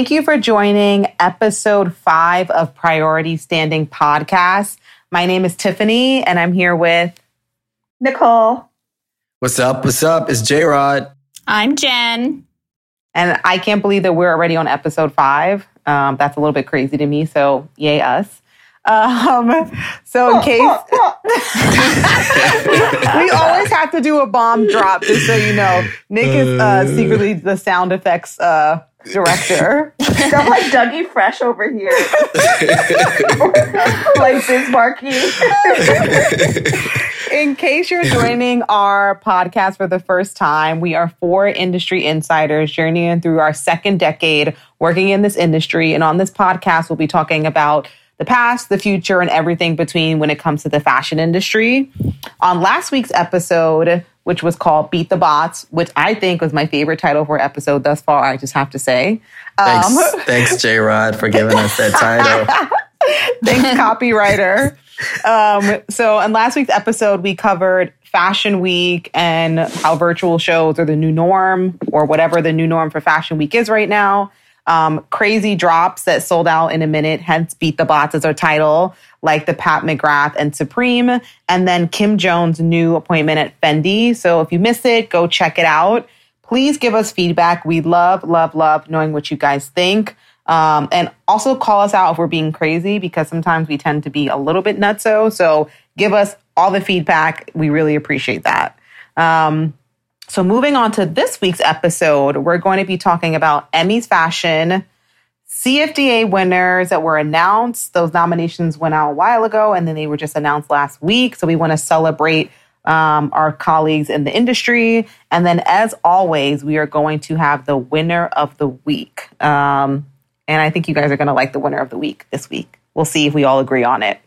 Thank you for joining episode 5 of Priority Standing Podcast. My name is Tiffany, and I'm here with Nicole. What's up? What's up? It's J-Rod. I'm Jen. And I can't believe that we're already on episode 5. That's a little bit crazy to me, so yay us. We always have to do a bomb drop, just so you know. Nick is secretly the sound effects director. I'm like Dougie Fresh over here. Like Bismarcky. In case you're joining our podcast for the first time, we are 4 industry insiders journeying through our 2nd decade working in this industry. And on this podcast, we'll be talking about the past, the future, and everything between when it comes to the fashion industry. On last week's episode, which was called Beat the Bots, which I think was my favorite title for an episode thus far, I just have to say. Thanks J-Rod, for giving us that title. Thanks, copywriter. In last week's episode, we covered Fashion Week and how virtual shows are the new norm, or whatever the new norm for Fashion Week is right now. Crazy drops that sold out in a minute, hence Beat the Bots as our title, like the Pat McGrath and Supreme, and then Kim Jones' new appointment at Fendi. So if you missed it, go check it out. Please give us feedback. We love knowing what you guys think. And also call us out if we're being crazy, because sometimes we tend to be a little bit nutso. So give us all the feedback. We really appreciate that. So moving on to this week's episode, we're going to be talking about Emmys fashion, CFDA winners that were announced. Those nominations went out a while ago, and then they were just announced last week. So we want to celebrate our colleagues in the industry. And then, as always, we are going to have the winner of the week. And I think you guys are going to like the winner of the week this week. We'll see if we all agree on it.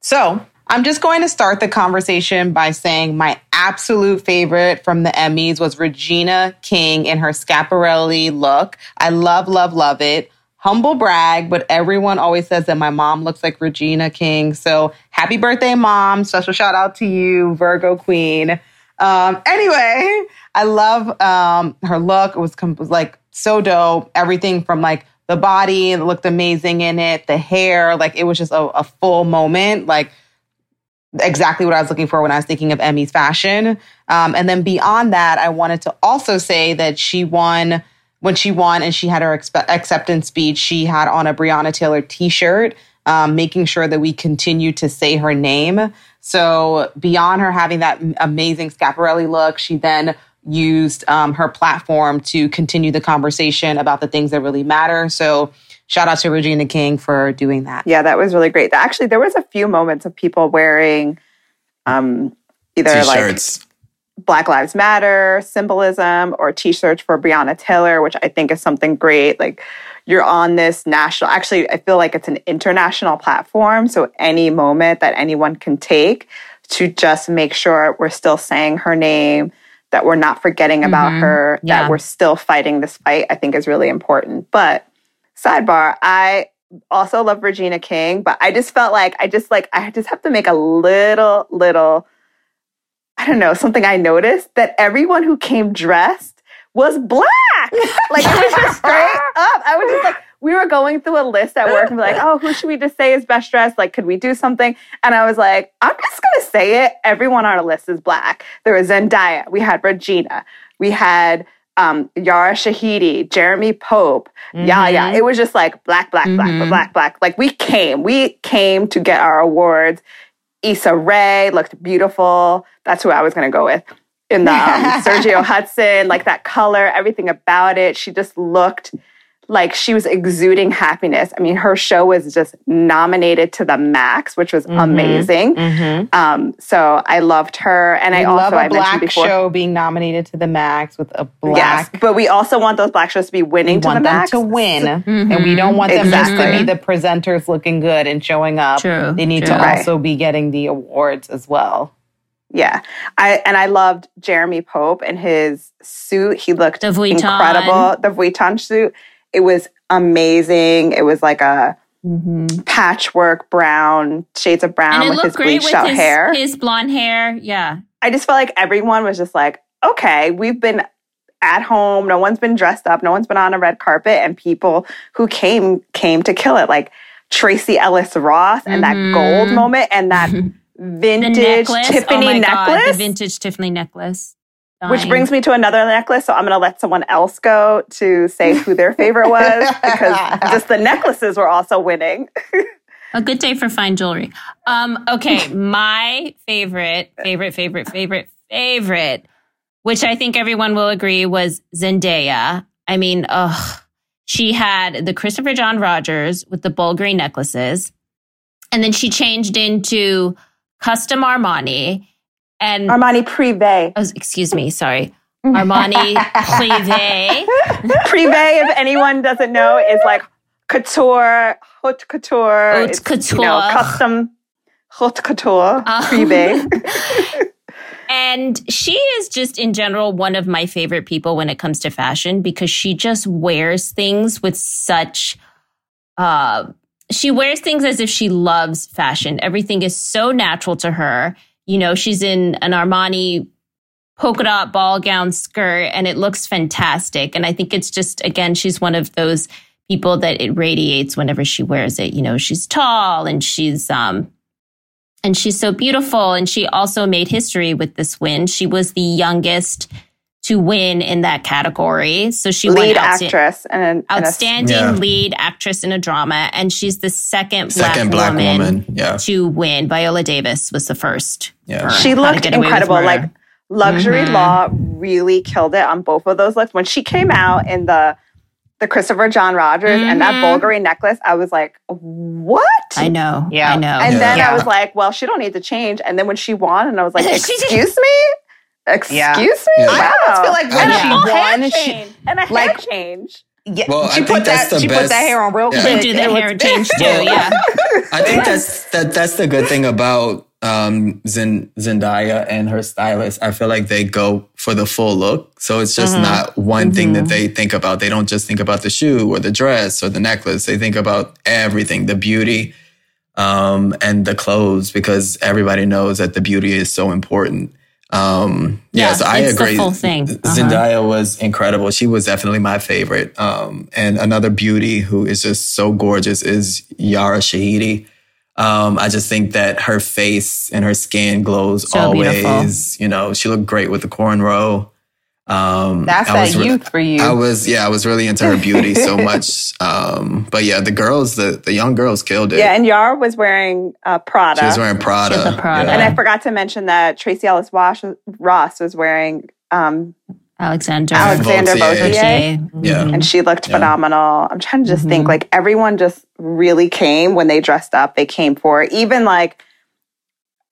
So I'm just going to start the conversation by saying my absolute favorite from the Emmys was Regina King in her Schiaparelli look. I love it. Humble brag, but everyone always says that my mom looks like Regina King. So happy birthday, Mom. Special shout out to you, Virgo Queen. Anyway, I love her look. It was like so dope. Everything from like the body, it looked amazing in it. The hair, like it was just a full moment. Like exactly what I was looking for when I was thinking of Emmys fashion. And then beyond that, I wanted to also say that when she won and she had her acceptance speech, she had on a Breonna Taylor t-shirt, making sure that we continue to say her name. So beyond her having that amazing Schiaparelli look, she then used her platform to continue the conversation about the things that really matter. So shout out to Regina King for doing that. Yeah, that was really great. Actually, there was a few moments of people wearing either t-shirts, like Black Lives Matter symbolism or t-shirts for Breonna Taylor, which I think is something great. Like you're on this national, actually, I feel like it's an international platform. So any moment that anyone can take to just make sure we're still saying her name, that we're not forgetting about her, that we're still fighting this fight, I think is really important. But sidebar, I also love Regina King, but I just felt like I just have to make a little, I don't know, something I noticed that everyone who came dressed was Black. Like it was just straight up. I was just like, we were going through a list at work and be like, oh, who should we just say is best dressed? Like, could we do something? And I was like, I'm just going to say it. Everyone on our list is Black. There was Zendaya. We had Regina. We had Yara Shahidi, Jeremy Pope, Yaya. It was just like black, black. Like we came to get our awards. Issa Rae looked beautiful. That's who I was going to go with. In the Sergio Hudson, like that color, everything about it. She just looked like she was exuding happiness. I mean, her show was just nominated to the max, which was amazing. So I loved her. And I mentioned before, show being nominated to the max with a Black. Yes, but we also want those Black shows to be winning to the max. We want them to win. And we don't want them just to be the presenters looking good and showing up. True. They need to also be getting the awards as well. Yeah. I loved Jeremy Pope and his suit. He looked incredible. The Vuitton suit. It was amazing. It was like a patchwork brown, shades of brown with his bleached out hair. His blonde hair, yeah. I just felt like everyone was just like, okay, we've been at home. No one's been dressed up. No one's been on a red carpet. And people who came to kill it, like Tracee Ellis Ross and that gold moment and that vintage Tiffany necklace. God, the vintage Tiffany necklace. Dying. Which brings me to another necklace. So I'm going to let someone else go to say who their favorite was because just the necklaces were also winning. A good day for fine jewelry. Okay, my favorite, which I think everyone will agree was Zendaya. I mean, she had the Christopher John Rogers with the Bulgari necklaces, and then she changed into custom Armani and Armani Privé. Oh, excuse me, sorry. Armani Privé. Privé, if anyone doesn't know, is like couture, haute couture, haute couture. You know, custom haute couture, Privé. And she is just, in general, one of my favorite people when it comes to fashion because she just wears things with such, she wears things as if she loves fashion. Everything is so natural to her. You know, she's in an Armani polka dot ball gown skirt and it looks fantastic. And I think it's just, again, she's one of those people that it radiates whenever she wears it. You know, she's tall and she's so beautiful. And she also made history with this win. She was the youngest to win in that category. So she lead won actress and outstanding lead actress in a drama. And she's the second black woman to win. Viola Davis was the first. Yeah. She looked incredible. Like luxury law really killed it on both of those looks. When she came out in the Christopher John Rogers and that Bulgari necklace, I was like, what? I know. Yeah. I know. And then I was like, well, she don't need to change. And then when she won, and I was like, excuse me? Excuse me? Yeah. Wow. I almost feel like when she won, a hair change. Yeah. Well, she put that hair on real quick. She did the hair change too, I think that's the good thing about Zendaya and her stylist. I feel like they go for the full look. So it's just not one thing that they think about. They don't just think about the shoe or the dress or the necklace. They think about everything, the beauty and the clothes, because everybody knows that the beauty is so important. So I agree. The whole thing. Zendaya was incredible. She was definitely my favorite. And another beauty who is just so gorgeous is Yara Shahidi. I just think that her face and her skin glows so always. Beautiful. You know, she looked great with the cornrow. That's that youth for you. I was really into her beauty so much. But yeah, the young girls killed it. Yeah, and Yara was wearing Prada. She was wearing Prada. And I forgot to mention that Tracee Ellis Ross was wearing Alexander Vautier. And she looked phenomenal. I'm trying to just think, like, everyone just really came when they dressed up. They came for it. Even, like,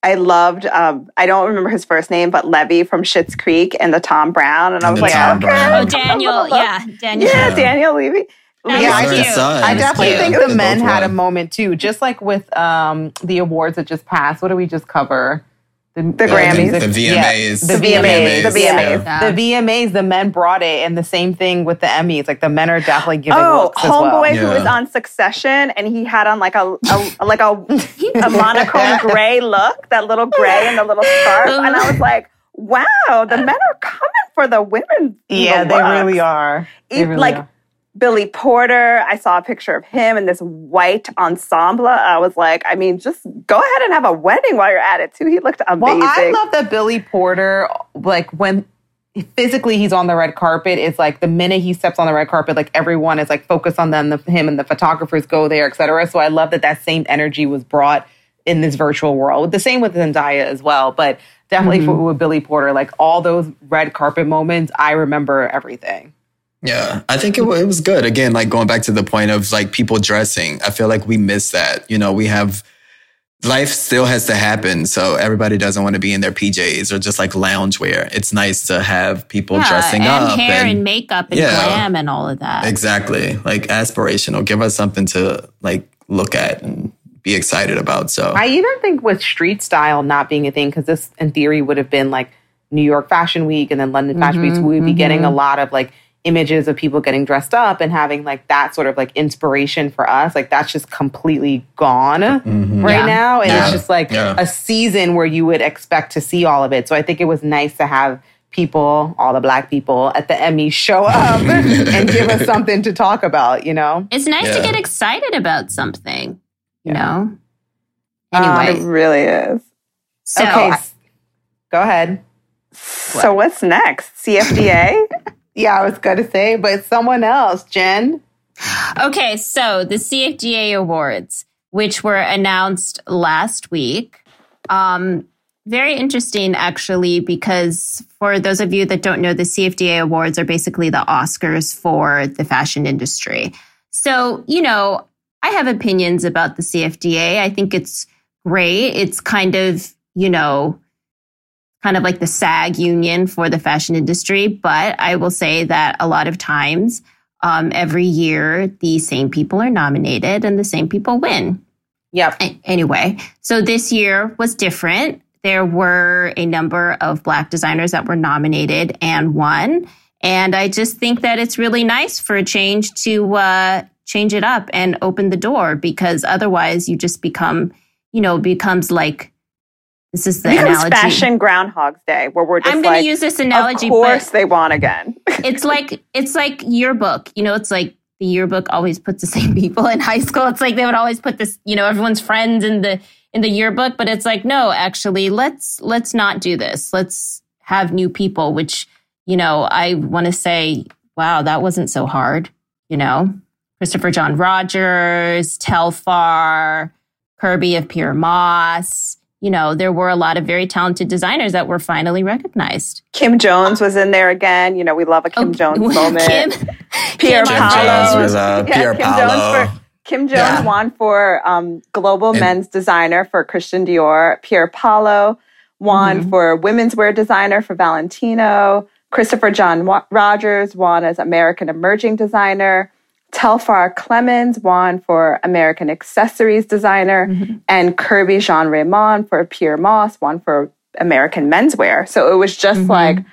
I loved, I don't remember his first name, but Levy from Schitt's Creek and the Tom Browne. And I was like, Brown. Oh, Daniel. Yeah, Daniel. Yeah, Daniel Levy. Yeah, I definitely think the men had a moment, too. Just like with the awards that just passed. What did we just cover? The Grammys. The VMAs, the men brought it, and the same thing with the Emmys. Like, the men are definitely giving looks as well. Oh, homeboy who was on Succession, and he had on like a monochrome gray look, that little gray and the little scarf. And I was like, wow, the men are coming for the women. Yeah, they really are. Billy Porter, I saw a picture of him in this white ensemble. I was like, I mean, just go ahead and have a wedding while you're at it, too. He looked amazing. Well, I love that Billy Porter, like, when physically he's on the red carpet, it's like the minute he steps on the red carpet, like, everyone is, like, focused on them, him and the photographers go there, et cetera. So I love that same energy was brought in this virtual world. The same with Zendaya as well, but definitely with Billy Porter, like, all those red carpet moments, I remember everything. Yeah, I think it was good. Again, like, going back to the point of, like, people dressing, I feel like we miss that. You know, life still has to happen. So everybody doesn't want to be in their PJs or just like loungewear. It's nice to have people dressing up. And hair and makeup and glam and all of that. Exactly. Like, aspirational. Give us something to, like, look at and be excited about. So I even think with street style not being a thing, because this in theory would have been like New York Fashion Week and then London Fashion Week, so we would be getting a lot of like images of people getting dressed up and having like that sort of like inspiration for us. Like, that's just completely gone right now. And it's just like a season where you would expect to see all of it. So I think it was nice to have people, all the black people at the Emmys show up and give us something to talk about, you know? It's nice to get excited about something, you know? Anyway. It really is. So, okay. Go ahead. So what's next? CFDA? I was going to say, but someone else, Jen. Okay, so the CFDA awards, which were announced last week. Very interesting, actually, because for those of you that don't know, the CFDA awards are basically the Oscars for the fashion industry. So, you know, I have opinions about the CFDA. I think it's great. It's kind of, you know, kind of like the SAG union for the fashion industry. But I will say that a lot of times, every year, the same people are nominated and the same people win. Yep. Anyway, so this year was different. There were a number of Black designers that were nominated and won. And I just think that it's really nice for a change to change it up and open the door, because otherwise you just become, you know, becomes like, this is the analogy. Fashion Groundhog's Day, where we're just, I'm going to use this analogy. Of course they won again. It's like yearbook. You know, it's like the yearbook always puts the same people in high school. It's like they would always put this, you know, everyone's friends in the yearbook. But it's like, no, actually, let's not do this. Let's have new people, which, you know, I want to say, wow, that wasn't so hard. You know, Christopher John Rogers, Telfar, Kerby of Pyer Moss. You know, there were a lot of very talented designers that were finally recognized. Kim Jones was in there again. You know, we love a Kim Jones moment. Pierre Paolo. Kim Jones won for Global Men's Designer for Christian Dior. Pierre Paolo won for Women's Wear Designer for Valentino. Christopher John Rogers won as American Emerging Designer. Telfar Clemens won for American Accessories Designer, and Kerby Jean-Raymond for Pyer Moss won for American Menswear. So it was just wow.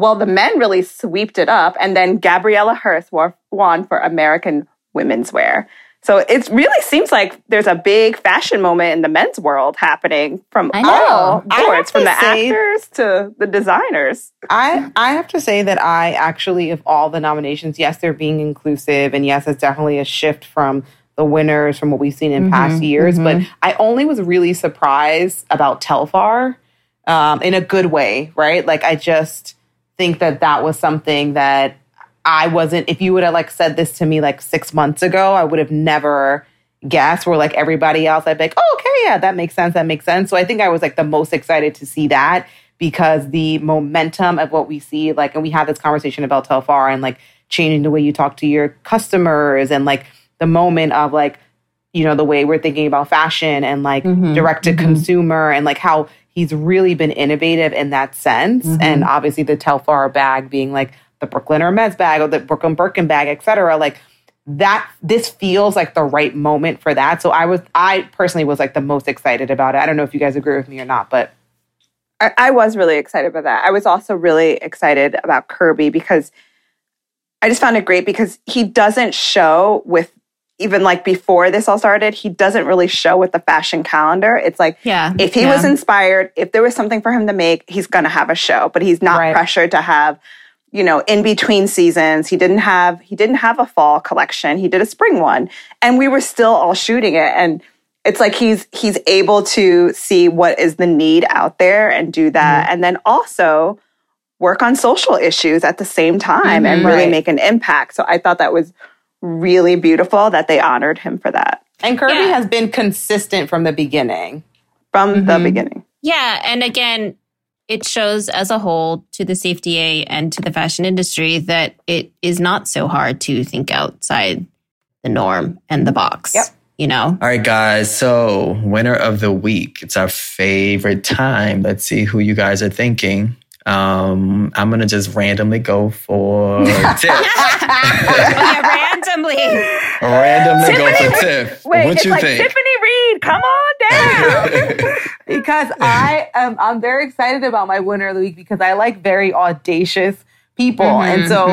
Well, the men really sweeped it up. And then Gabriella Hearst won for American Women's Wear. So it really seems like there's a big fashion moment in the men's world happening from all boards, from the actors to the designers. I have to say that I actually, of all the nominations, yes, they're being inclusive. And yes, it's definitely a shift from the winners from what we've seen in past years. But I only was really surprised about Telfar in a good way, right? Like, I just think that was something that I wasn't, if you would have like said this to me like 6 months ago, I would have never guessed. Where like everybody else, I'd be like, oh, okay, yeah, that makes sense. So I think I was like the most excited to see that, because the momentum of what we see, like, and we had this conversation about Telfar and like changing the way you talk to your customers, and like the moment of like, you know, the way we're thinking about fashion and like direct to consumer, and like how he's really been innovative in that sense. And obviously the Telfar bag being like the Brooklyn Hermes bag or the Brooklyn Birkin bag, et cetera, like that, this feels like the right moment for that. So I personally was like the most excited about it. I don't know if you guys agree with me or not, but. I was really excited about that. I was also really excited about Kerby, because I just found it great, because he doesn't show with, even like before this all started, he doesn't really show with the fashion calendar. It's like, if he was inspired, if there was something for him to make, he's going to have a show, but he's not pressured to have, you know, in between seasons. He didn't have a fall collection. He did a spring one, and we were still all shooting it. And it's like he's able to see what is the need out there and do that, and then also work on social issues at the same time and really make an impact. So I thought that was really beautiful that they honored him for that. And Kerby has been consistent from the beginning. Yeah, and again, it shows as a whole to the CFDA and to the fashion industry that it is not so hard to think outside the norm and the box, you know? All right, guys. So winner of the week. It's our favorite time. Let's see who you guys are thinking. I'm going to just randomly go for Tiff. Randomly go for Tiff. Wait, what you like think? Tiffany Reed, come on down. Because I'm very excited about my winner of the week, because I like very audacious people. And so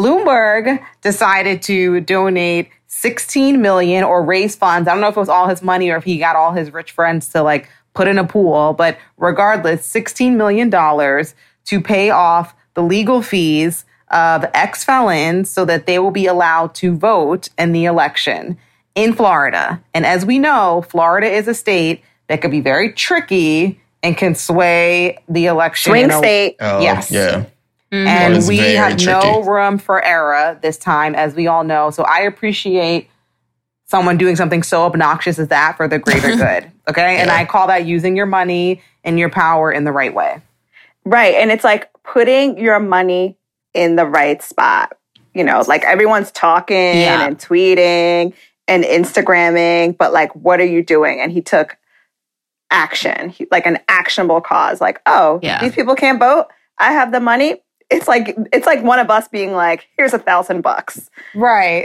Bloomberg decided to donate $16 million or raise funds. I don't know if it was all his money or if he got all his rich friends to like put in a pool. But regardless, $16 million to pay off the legal fees of ex-felons so that they will be allowed to vote in the election in Florida. And as we know, Florida is a state that could be very tricky and can sway the election. Swing state. Yes. Yeah. Mm-hmm. And we have no room for error this time, as we all know. So I appreciate someone doing something so obnoxious as that for the greater good. Okay. Yeah. And I call that using your money and your power in the right way. Right. And it's like putting your money in the right spot. You know, like everyone's talking and tweeting and Instagramming, but like, what are you doing? And he took action, like an actionable cause. Like, oh, these people can't vote. I have the money. It's like one of us being like, here's $1,000. Right.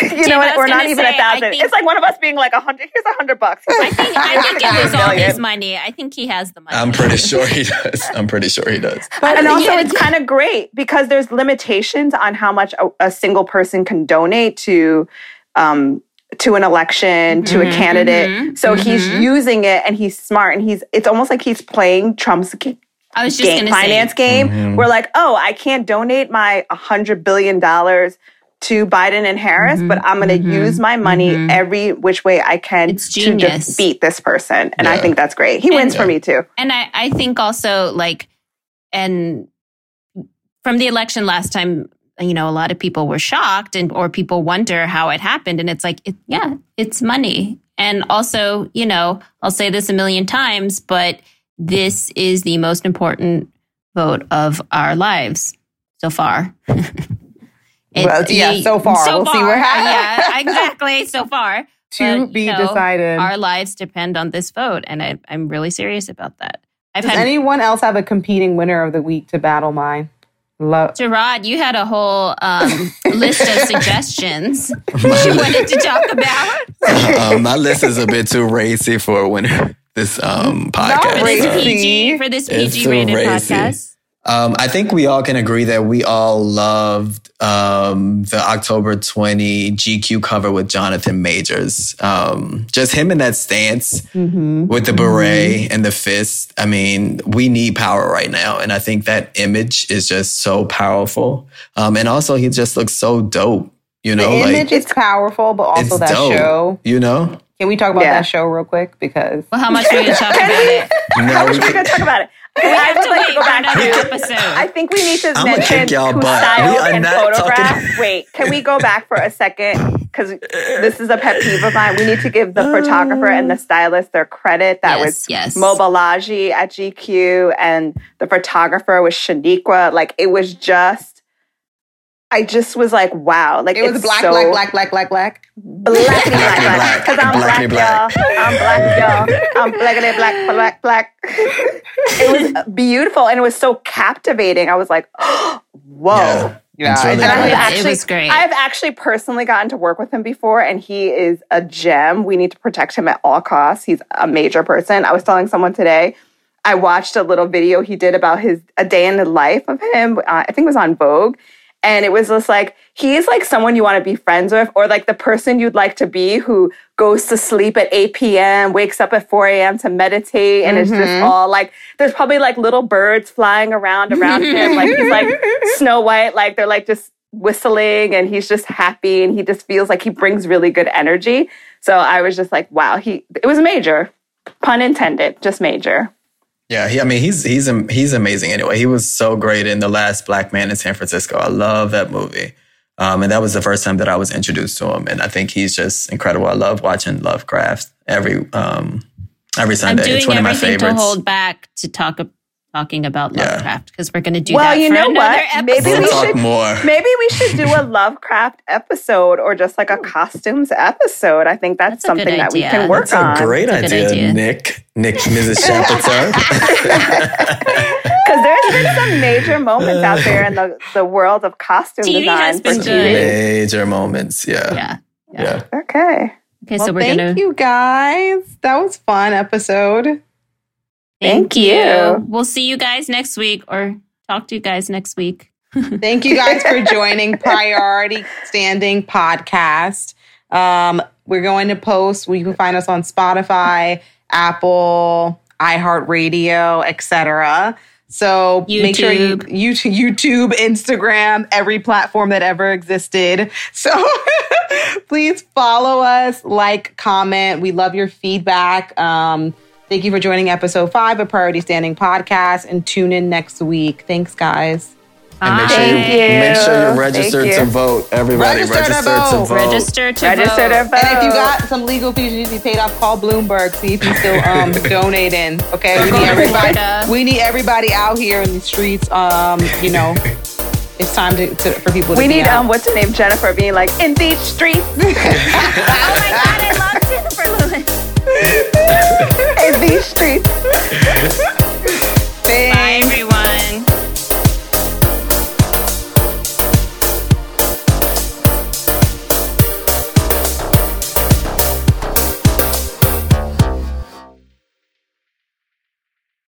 You know, we're not even 1,000. It's like one of us being like, here's $100. I think it was all his money. I think he has the money. I'm pretty sure he does. But, and also it's kind of great because there's limitations on how much a single person can donate to an election, to a candidate. So he's using it and he's smart and it's almost like he's playing Trump's finance game. Mm-hmm. We're like, oh, I can't donate my $100 billion to Biden and Harris, but I'm going to use my money every which way I can to just beat this person. And I think that's great. He wins for me too. And I think also like, and from the election last time, you know, a lot of people were shocked or people wonder how it happened. And it's like, it's money. And also, you know, I'll say this a million times, but this is the most important vote of our lives so far. We'll see what happens. So far. Decided. Our lives depend on this vote, and I'm really serious about that. Does anyone else have a competing winner of the week to battle mine? Gerard, you had a whole list of suggestions you wanted to talk about. My list is a bit too racy for a winner. This podcast. For this PG-rated podcast. I think we all can agree that we all loved the October 20 GQ cover with Jonathan Majors. Just him in that stance with the beret and the fist. I mean, we need power right now. And I think that image is just so powerful. And also, he just looks so dope. You know, the image is powerful, but also that dope, show. You know? Can we talk about that show real quick? Because how much are we going to talk about it? How much are we going to talk about it? I would like to go back to the episode. I think we need to mention who styled and photographed. Wait, can we go back for a second? Because this is a pet peeve of mine. We need to give the photographer and the stylist their credit. That was Mo Balaji at GQ, and the photographer was Shaniqua. Like, it was just. I just was like, wow. Like, it was black. Because I'm black, y'all. I'm black. It was beautiful. And it was so captivating. I was like, oh, whoa. Yeah. Really it was great. I've actually personally gotten to work with him before, and he is a gem. We need to protect him at all costs. He's a major person. I was telling someone today, I watched a little video he did about a day in the life of him. I think it was on Vogue. And it was just like, he's like someone you want to be friends with, or like the person you'd like to be who goes to sleep at 8 p.m., wakes up at 4 a.m. to meditate. And it's just all like, there's probably like little birds flying around him. Like he's like Snow White, like they're like just whistling and he's just happy. And he just feels like he brings really good energy. So I was just like, wow, it was major, pun intended, just major. Yeah, he's amazing anyway. He was so great in The Last Black Man in San Francisco. I love that movie. And that was the first time that I was introduced to him. And I think he's just incredible. I love watching Lovecraft every Sunday. It's one of my favorites. I'm doing everything to hold back to talking about Lovecraft because we're going to do that for another episode. Maybe we should do a Lovecraft episode or just like a costumes episode. I think that's something that we can work on. That's a great idea, Nick, Mrs. Shepperton. Because there's been some major moments out there in the world of costume design. Has been good. Major moments, yeah. Okay, well, so thank you guys. That was fun episode. Thank you. We'll see you guys next week or talk to you guys next week. Thank you guys for joining Priority Standing Podcast. We're going to post. You can find us on Spotify, Apple, iHeartRadio, etc. So make sure YouTube, Instagram, every platform that ever existed. So please follow us, like, comment. We love your feedback. Thank you for joining episode 5 of Priority Standing Podcast, and tune in next week. Thanks, guys. And make sure you're registered to vote. Everybody register to vote. And if you got some legal fees you need to be paid off, call Bloomberg. See if you still donating. Okay, we need everybody out here in the streets. You know, it's time for people. We need what's her name, Jennifer, being like in these streets. Oh my God, I love Jennifer Lewis. In these streets.